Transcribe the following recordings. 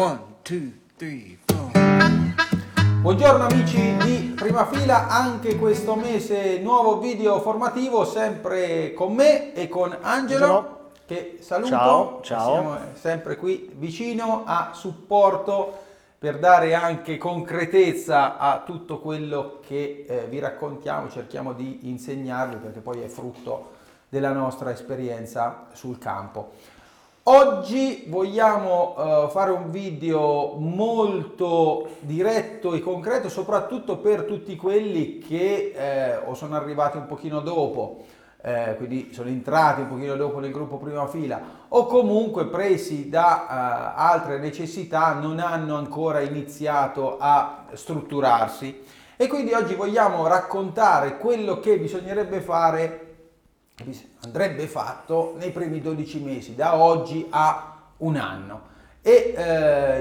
1, 2, 3, 4. Buongiorno amici di Prima Fila, anche questo mese nuovo video formativo, sempre con me e con Angelo, che saluto. Ciao. Siamo sempre qui vicino a supporto per dare anche concretezza a tutto quello che vi raccontiamo, cerchiamo di insegnarvi perché poi è frutto della nostra esperienza sul campo. Oggi vogliamo fare un video molto diretto e concreto, soprattutto per tutti quelli che o sono arrivati un pochino dopo, quindi sono entrati un pochino dopo nel gruppo Prima Fila, o comunque presi da altre necessità non hanno ancora iniziato a strutturarsi, e quindi oggi vogliamo raccontare quello che bisognerebbe fare, andrebbe fatto nei primi 12 mesi da oggi a un anno, e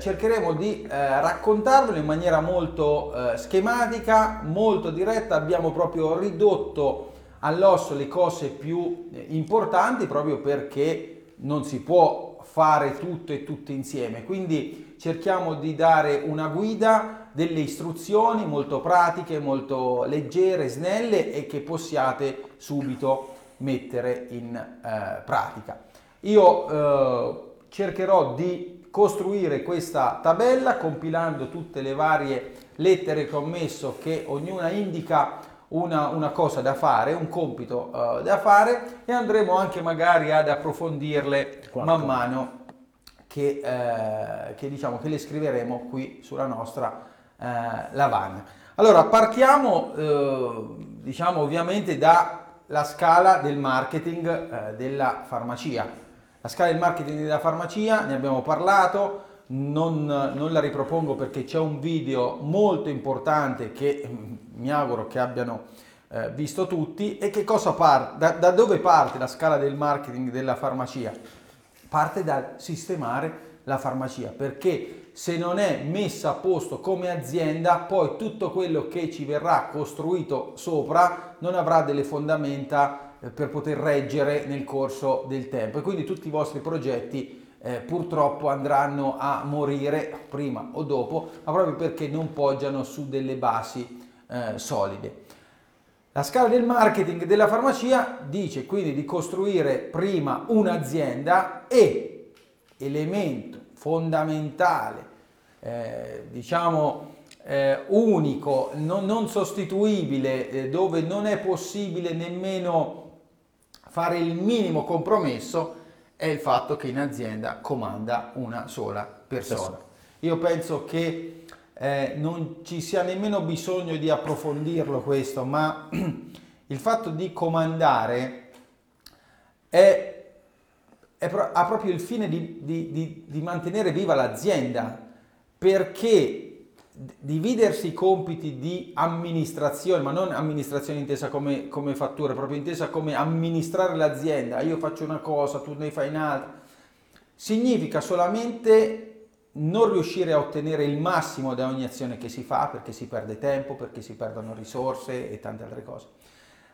cercheremo di raccontarvelo in maniera molto schematica, molto diretta. Abbiamo proprio ridotto all'osso le cose più importanti, proprio perché non si può fare tutto e tutti insieme, quindi cerchiamo di dare una guida, delle istruzioni molto pratiche, molto leggere, snelle, e che possiate subito mettere in pratica. Io cercherò di costruire questa tabella compilando tutte le varie lettere che ho messo, che ognuna indica una cosa da fare, un compito da fare, e andremo anche magari ad approfondirle man mano che diciamo che le scriveremo qui sulla nostra lavagna. Allora partiamo diciamo ovviamente dalla scala del marketing della farmacia. La scala del marketing della farmacia ne abbiamo parlato, non la ripropongo perché c'è un video molto importante che mi auguro che abbiano visto tutti. E che cosa parte? Da dove parte la scala del marketing della farmacia? Parte dal sistemare la farmacia, perché se non è messa a posto come azienda, poi tutto quello che ci verrà costruito sopra non avrà delle fondamenta per poter reggere nel corso del tempo, e quindi tutti i vostri progetti purtroppo andranno a morire prima o dopo, ma proprio perché non poggiano su delle basi solide. La scala del marketing della farmacia dice quindi di costruire prima un'azienda, e elemento fondamentale, diciamo unico, non sostituibile, dove non è possibile nemmeno fare il minimo compromesso, è il fatto che in azienda comanda una sola persona. Io penso che non ci sia nemmeno bisogno di approfondirlo questo, ma il fatto di comandare ha proprio il fine di mantenere viva l'azienda, perché dividersi i compiti di amministrazione, ma non amministrazione intesa come fattura, proprio intesa come amministrare l'azienda, io faccio una cosa, tu ne fai un'altra, significa solamente non riuscire a ottenere il massimo da ogni azione che si fa, perché si perde tempo, perché si perdono risorse e tante altre cose.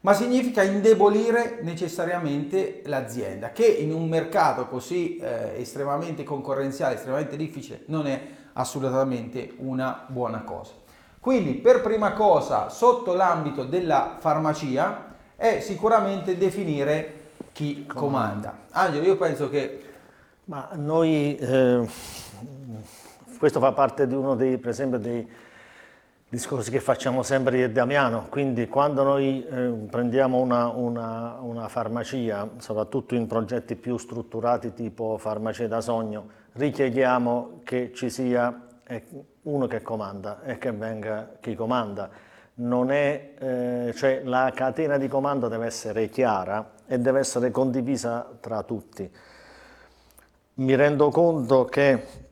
Ma significa indebolire necessariamente l'azienda, che in un mercato così estremamente concorrenziale, estremamente difficile, non è assolutamente una buona cosa. Quindi per prima cosa, sotto l'ambito della farmacia, è sicuramente definire chi comanda. Angelo, io penso che... Ma noi... questo fa parte di uno dei, per esempio, dei discorsi che facciamo sempre di Damiano. Quindi quando noi prendiamo una farmacia, soprattutto in progetti più strutturati tipo farmacie da sogno, richiediamo che ci sia uno che comanda e che venga chi comanda. Non è, cioè la catena di comando deve essere chiara e deve essere condivisa tra tutti. Mi rendo conto che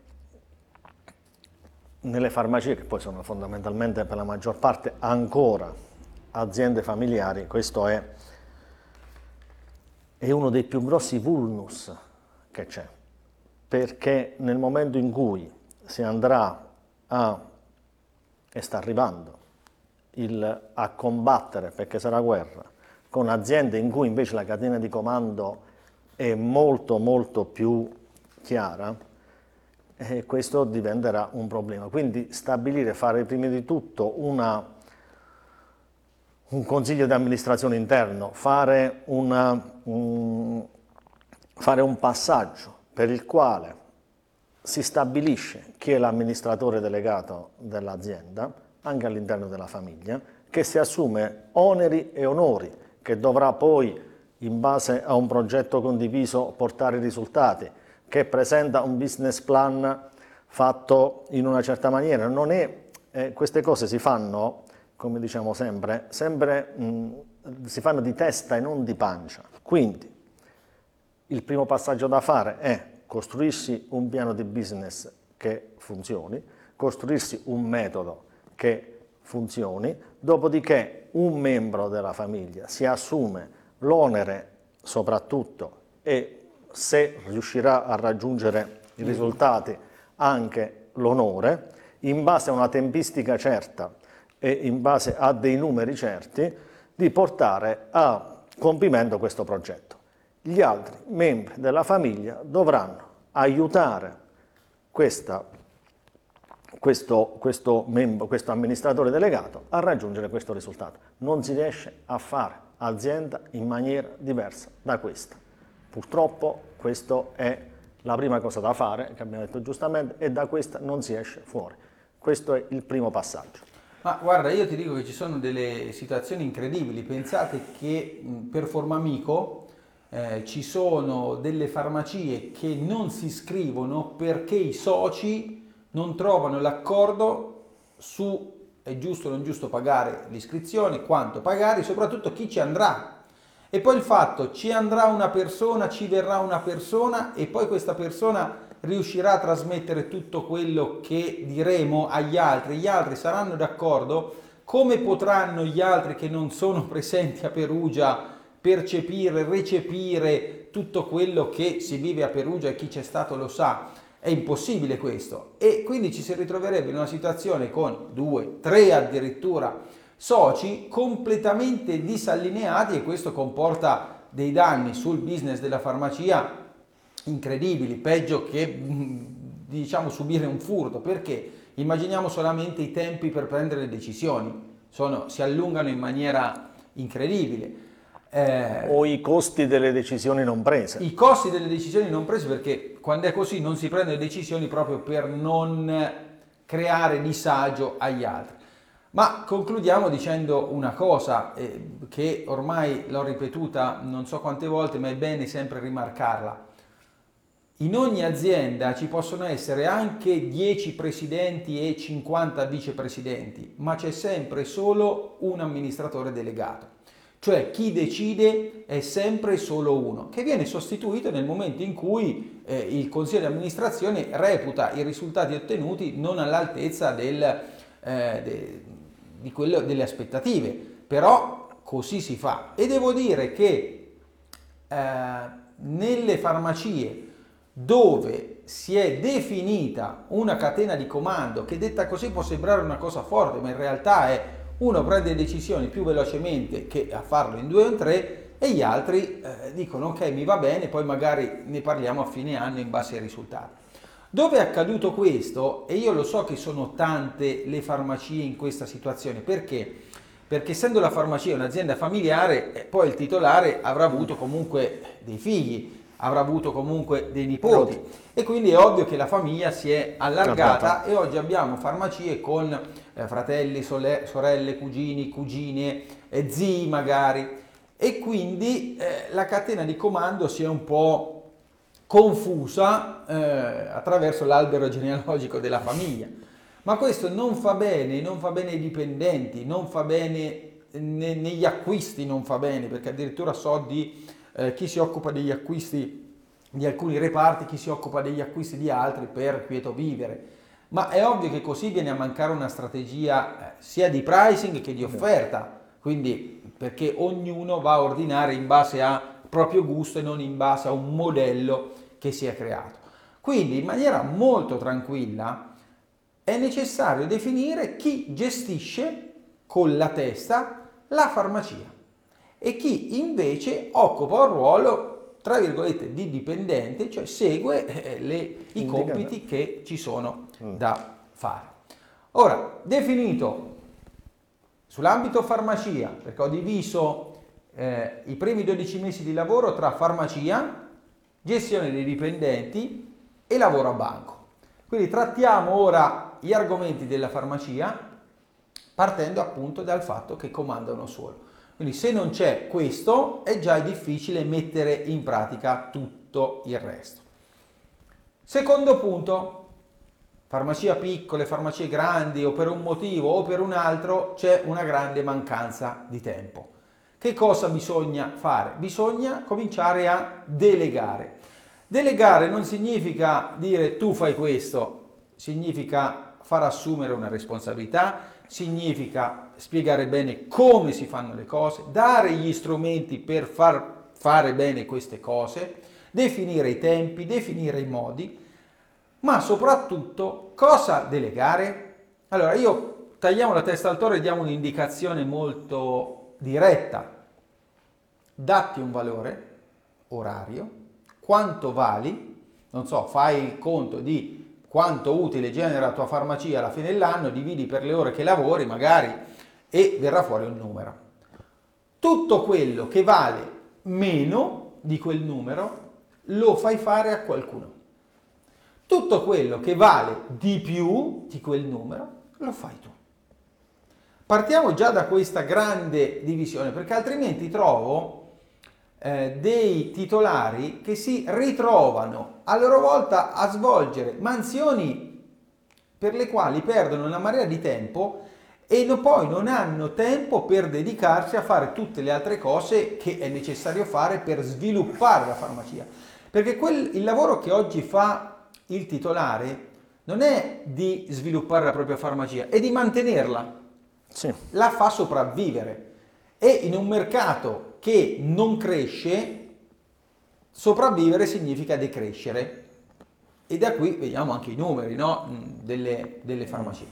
nelle farmacie, che poi sono fondamentalmente per la maggior parte ancora aziende familiari, questo è uno dei più grossi vulnus che c'è, perché nel momento in cui si andrà e sta arrivando a combattere, perché sarà guerra, con aziende in cui invece la catena di comando è molto molto più chiara, e questo diventerà un problema. Quindi stabilire, fare prima di tutto un consiglio di amministrazione interno, fare un passaggio per il quale si stabilisce chi è l'amministratore delegato dell'azienda, anche all'interno della famiglia, che si assume oneri e onori, che dovrà poi, in base a un progetto condiviso, portare risultati, che presenta un business plan fatto in una certa maniera. Non è, queste cose si fanno, come diciamo sempre, si fanno di testa e non di pancia. Quindi il primo passaggio da fare è costruirsi un piano di business che funzioni, costruirsi un metodo che funzioni, dopodiché un membro della famiglia si assume l'onere soprattutto, e se riuscirà a raggiungere i risultati anche l'onore, in base a una tempistica certa e in base a dei numeri certi, di portare a compimento questo progetto. Gli altri membri della famiglia dovranno aiutare questo amministratore delegato a raggiungere questo risultato. Non si riesce a fare azienda in maniera diversa da questa. Purtroppo questa è la prima cosa da fare, che abbiamo detto giustamente, e da questa non si esce fuori. Questo è il primo passaggio. Ma guarda, io ti dico che ci sono delle situazioni incredibili. Pensate che per Formamico ci sono delle farmacie che non si iscrivono perché i soci non trovano l'accordo su è giusto o non giusto pagare l'iscrizione, quanto pagare, soprattutto chi ci andrà. E poi il fatto, ci andrà una persona, ci verrà una persona, e poi questa persona riuscirà a trasmettere tutto quello che diremo agli altri. Gli altri saranno d'accordo? Come potranno gli altri che non sono presenti a Perugia percepire, recepire tutto quello che si vive a Perugia, e chi c'è stato lo sa? È impossibile questo, e quindi ci si ritroverebbe in una situazione con 2, 3 addirittura soci completamente disallineati, e questo comporta dei danni sul business della farmacia incredibili, peggio che diciamo subire un furto, perché immaginiamo solamente i tempi per prendere le decisioni, si allungano in maniera incredibile. O i costi delle decisioni non prese. I costi delle decisioni non prese, perché quando è così non si prendono decisioni proprio per non creare disagio agli altri. Ma concludiamo dicendo una cosa che ormai l'ho ripetuta non so quante volte, ma è bene sempre rimarcarla. In ogni azienda ci possono essere anche 10 presidenti e 50 vicepresidenti, ma c'è sempre solo un amministratore delegato. Cioè chi decide è sempre solo uno, che viene sostituito nel momento in cui il consiglio di amministrazione reputa i risultati ottenuti non all'altezza di quello delle aspettative. Però così si fa, e devo dire che nelle farmacie dove si è definita una catena di comando, che detta così può sembrare una cosa forte, ma in realtà è uno prende decisioni più velocemente che a farlo in 2 o in 3, e gli altri dicono ok, mi va bene, poi magari ne parliamo a fine anno in base ai risultati. Dove è accaduto questo, e io lo so che sono tante le farmacie in questa situazione, perché? Perché essendo la farmacia un'azienda familiare, poi il titolare avrà avuto comunque dei figli, avrà avuto comunque dei nipoti, e quindi è ovvio che la famiglia si è allargata, e oggi abbiamo farmacie con fratelli, sorelle, cugini, cugine, zii magari, e quindi la catena di comando si è un po' confusa attraverso l'albero genealogico della famiglia. Ma questo non fa bene, non fa bene ai dipendenti, non fa bene negli acquisti, non fa bene, perché addirittura so di chi si occupa degli acquisti di alcuni reparti, chi si occupa degli acquisti di altri per quieto vivere. Ma è ovvio che così viene a mancare una strategia sia di pricing che di offerta, quindi perché ognuno va a ordinare in base al proprio gusto e non in base a un modello che si è creato. Quindi in maniera molto tranquilla è necessario definire chi gestisce con la testa la farmacia e chi invece occupa un ruolo tra virgolette di dipendente, cioè segue i compiti che ci sono da fare. Ora, definito sull'ambito farmacia, perché ho diviso i primi 12 mesi di lavoro tra farmacia, gestione dei dipendenti e lavoro a banco. Quindi trattiamo ora gli argomenti della farmacia partendo appunto dal fatto che comanda uno solo. Quindi se non c'è questo è già difficile mettere in pratica tutto il resto. Secondo punto. Farmacie piccole, farmacie grandi, o per un motivo o per un altro c'è una grande mancanza di tempo. Che cosa bisogna fare? Bisogna cominciare a delegare. Delegare non significa dire tu fai questo, significa far assumere una responsabilità, significa spiegare bene come si fanno le cose, dare gli strumenti per far fare bene queste cose, definire i tempi, definire i modi. Ma soprattutto, cosa delegare? Allora, io tagliamo la testa al toro e diamo un'indicazione molto diretta. Datti un valore orario, quanto vali, non so, fai il conto di quanto utile genera la tua farmacia alla fine dell'anno, dividi per le ore che lavori magari e verrà fuori un numero. Tutto quello che vale meno di quel numero lo fai fare a qualcuno. Tutto quello che vale di più di quel numero lo fai tu. Partiamo già da questa grande divisione, perché altrimenti trovo dei titolari che si ritrovano a loro volta a svolgere mansioni per le quali perdono una marea di tempo e poi non hanno tempo per dedicarsi a fare tutte le altre cose che è necessario fare per sviluppare la farmacia. Perché il lavoro che oggi fa il titolare non è di sviluppare la propria farmacia, è di mantenerla, sì. La fa sopravvivere, e in un mercato che non cresce sopravvivere significa decrescere, e da qui vediamo anche i numeri, no? delle farmacie.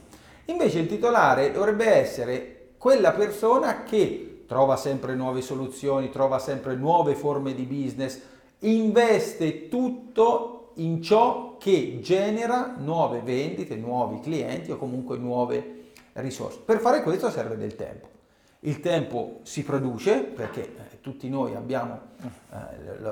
Invece il titolare dovrebbe essere quella persona che trova sempre nuove soluzioni, trova sempre nuove forme di business, investe tutto in ciò che genera nuove vendite, nuovi clienti o comunque nuove risorse. Per fare questo serve del tempo. Il tempo si produce perché tutti noi abbiamo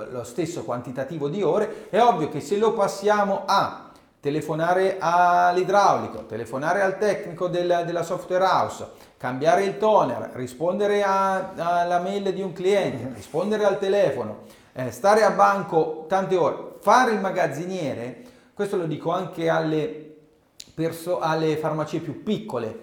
lo stesso quantitativo di ore. È ovvio che se lo passiamo a telefonare all'idraulico, telefonare al tecnico della software house, cambiare il toner, rispondere alla mail di un cliente, rispondere al telefono, stare a banco tante ore, fare il magazziniere, questo lo dico anche alle farmacie più piccole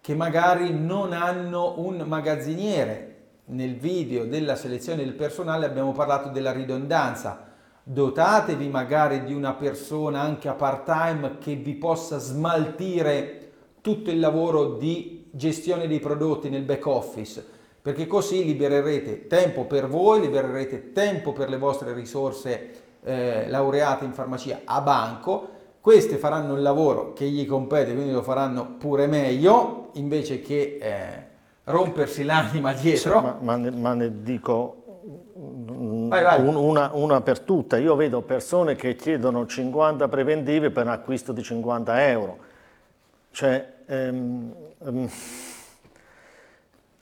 che magari non hanno un magazziniere. Nel video della selezione del personale abbiamo parlato della ridondanza. Dotatevi magari di una persona anche a part-time che vi possa smaltire tutto il lavoro di gestione dei prodotti nel back office, perché così libererete tempo per voi, libererete tempo per le vostre risorse laureate in farmacia a banco. Queste faranno il lavoro che gli compete, quindi lo faranno pure meglio, invece che rompersi l'anima dietro. Ma ne dico vai. Una per tutta. Io vedo persone che chiedono 50 preventive per un acquisto di 50 euro, cioè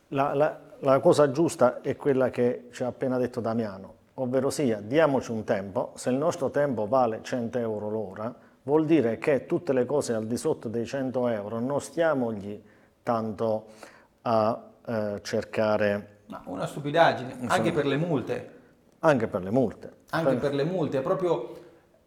la cosa giusta è quella che ci ha appena detto Damiano, ovvero sia, diamoci un tempo. Se il nostro tempo vale 100 euro l'ora, vuol dire che tutte le cose al di sotto dei 100 euro non stiamogli tanto a cercare. Ma una stupidaggine, insomma, anche per le multe. Anche per le multe. Anche per le multe, proprio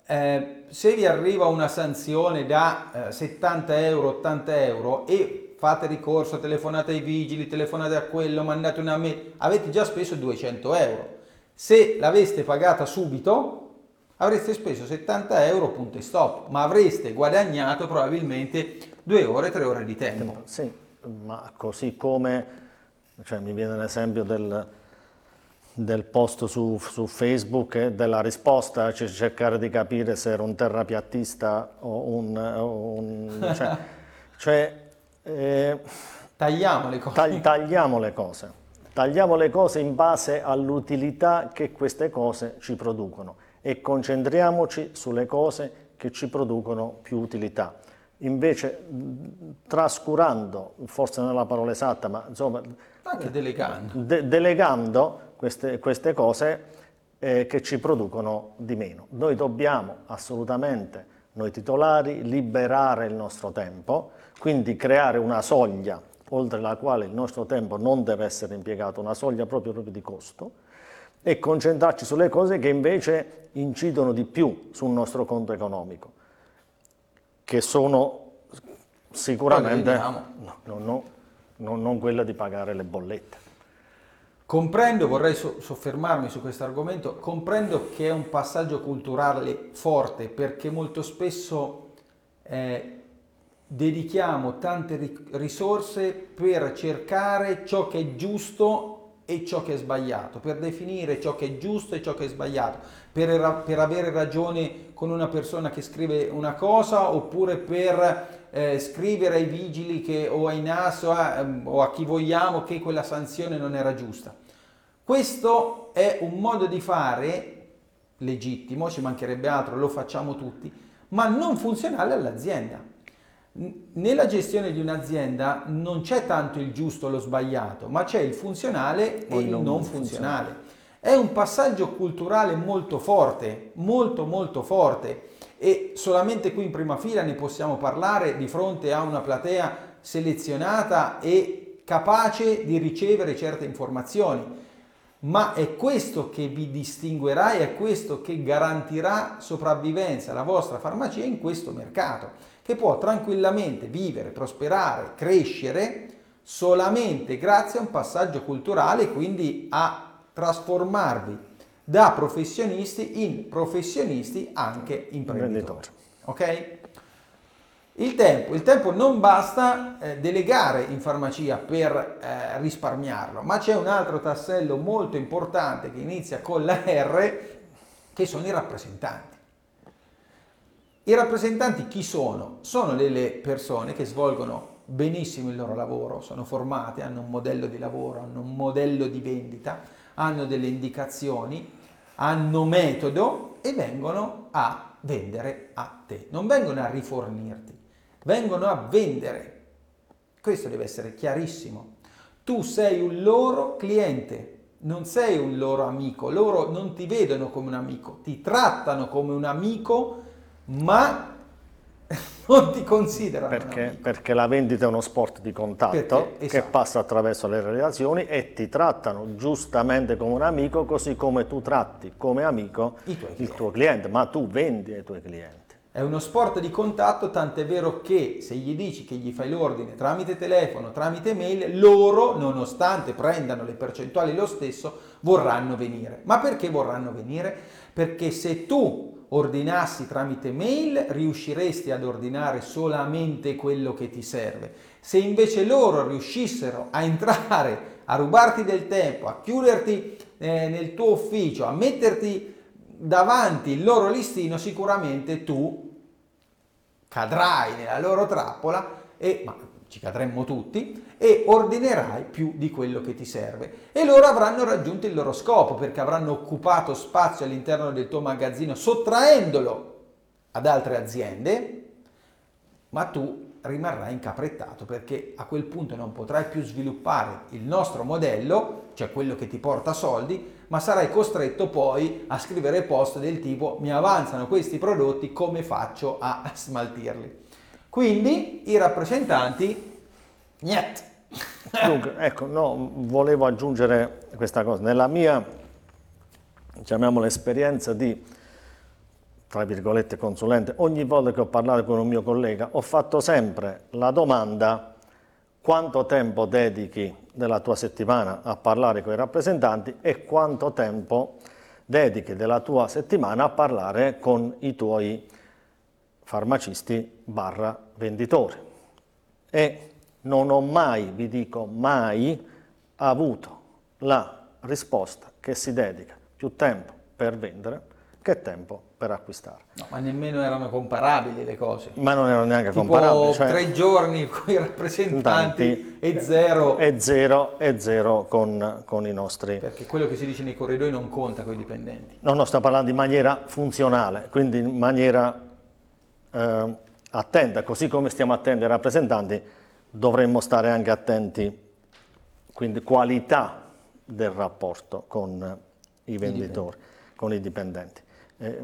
se vi arriva una sanzione da 70 euro, 80 euro e fate ricorso, telefonate ai vigili, telefonate a quello, mandate una mail, avete già speso 200 euro. Se l'aveste pagata subito avreste speso 70 euro punto e stop, ma avreste guadagnato probabilmente 2 ore, 3 ore di tempo. Sì, ma così come, cioè, mi viene l'esempio del post su Facebook della risposta, cioè cercare di capire se era un terrapiattista o tagliamo le cose. Tagliamo le cose in base all'utilità che queste cose ci producono e concentriamoci sulle cose che ci producono più utilità. Invece, trascurando, forse non è la parola esatta, ma insomma... Anche delegando. Delegando queste cose che ci producono di meno. Noi dobbiamo assolutamente, noi titolari, liberare il nostro tempo, quindi creare una soglia oltre la quale il nostro tempo non deve essere impiegato, una soglia proprio di costo, e concentrarci sulle cose che invece incidono di più sul nostro conto economico, che sono sicuramente non quella di pagare le bollette. Comprendo, vorrei soffermarmi su questo argomento, comprendo che è un passaggio culturale forte, perché molto spesso dedichiamo tante risorse per cercare ciò che è giusto e ciò che è sbagliato, per definire ciò che è giusto e ciò che è sbagliato, per avere ragione con una persona che scrive una cosa, oppure per scrivere ai vigili che, o ai NAS o a chi vogliamo, che quella sanzione non era giusta. Questo è un modo di fare legittimo, ci mancherebbe altro, lo facciamo tutti, ma non funzionale all'azienda. Nella gestione di un'azienda non c'è tanto il giusto o lo sbagliato, ma c'è il funzionale e il non funzionale. È un passaggio culturale molto forte, molto forte, e solamente qui in prima fila ne possiamo parlare di fronte a una platea selezionata e capace di ricevere certe informazioni. Ma è questo che vi distinguerà e è questo che garantirà sopravvivenza alla vostra farmacia in questo mercato, che può tranquillamente vivere, prosperare, crescere solamente grazie a un passaggio culturale, quindi a trasformarvi da professionisti in professionisti anche imprenditori. Ok? Il tempo non basta delegare in farmacia per risparmiarlo, ma c'è un altro tassello molto importante che inizia con la R, che sono i rappresentanti. I rappresentanti chi sono? Sono delle persone che svolgono benissimo il loro lavoro, sono formate, hanno un modello di lavoro, hanno un modello di vendita, hanno delle indicazioni, hanno metodo e vengono a vendere a te. Non vengono a rifornirti. Vengono a vendere. Questo deve essere chiarissimo. Tu sei un loro cliente, non sei un loro amico. Loro non ti vedono come un amico, ti trattano come un amico, ma non ti considerano un amico. Perché la vendita è uno sport di contatto, esatto, che passa attraverso le relazioni, e ti trattano giustamente come un amico, così come tu tratti come amico il tuo cliente, ma tu vendi ai tuoi clienti. È uno sport di contatto, tant'è vero che se gli dici che gli fai l'ordine tramite telefono, tramite mail, loro, nonostante prendano le percentuali lo stesso, vorranno venire. Ma perché vorranno venire? Perché se tu ordinassi tramite mail, riusciresti ad ordinare solamente quello che ti serve. Se invece loro riuscissero a entrare, a rubarti del tempo, a chiuderti nel tuo ufficio, a metterti davanti il loro listino, sicuramente tu cadrai nella loro trappola, ma ci cadremmo tutti, e ordinerai più di quello che ti serve. E loro avranno raggiunto il loro scopo, perché avranno occupato spazio all'interno del tuo magazzino, sottraendolo ad altre aziende, ma tu rimarrai incaprettato, perché a quel punto non potrai più sviluppare il nostro modello, cioè quello che ti porta soldi, ma sarai costretto poi a scrivere post del tipo: mi avanzano questi prodotti, come faccio a smaltirli? Quindi i rappresentanti, niente. Dunque, volevo aggiungere questa cosa. Nella mia, chiamiamola, esperienza di, tra virgolette, consulente, ogni volta che ho parlato con un mio collega ho fatto sempre la domanda: quanto tempo dedichi della tua settimana a parlare con i rappresentanti e quanto tempo dedichi della tua settimana a parlare con i tuoi farmacisti / venditori? E non ho mai, vi dico mai, avuto la risposta che si dedica più tempo per vendere che tempo per acquistare. No, ma nemmeno erano comparabili le cose. Ma non erano neanche tipo comparabili. Cioè, 3 giorni con i rappresentanti e zero con i nostri. Perché quello che si dice nei corridoi non conta con i dipendenti. No, no, sta parlando in maniera funzionale, quindi in maniera attenta. Così come stiamo attenti ai rappresentanti, dovremmo stare anche attenti, quindi qualità del rapporto con i venditori, con i dipendenti.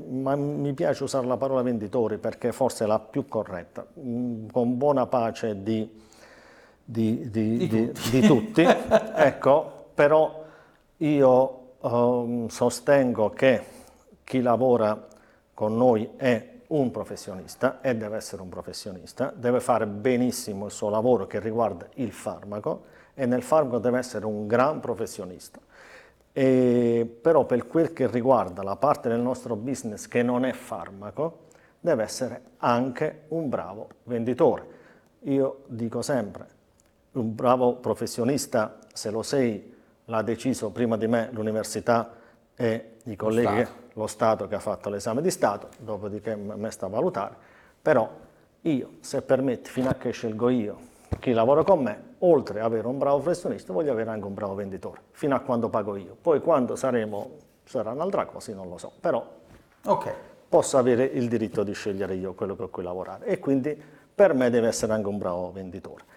Ma mi piace usare la parola venditori perché forse è la più corretta, con buona pace di tutti. Ecco, però io sostengo che chi lavora con noi è un professionista e deve essere un professionista, deve fare benissimo il suo lavoro che riguarda il farmaco e nel farmaco deve essere un gran professionista. Però per quel che riguarda la parte del nostro business che non è farmaco, deve essere anche un bravo venditore. Io dico sempre, un bravo professionista, se lo sei, l'ha deciso prima di me l'università e i colleghi, lo Stato che ha fatto l'esame di Stato, dopodiché a me sta a valutare. Però io, se permetti, fino a che scelgo io chi lavora con me, oltre ad avere un bravo professionista, voglio avere anche un bravo venditore, fino a quando pago io. Poi quando sarà un'altra cosa, non lo so, però posso avere il diritto di scegliere io quello con cui lavorare e quindi per me deve essere anche un bravo venditore.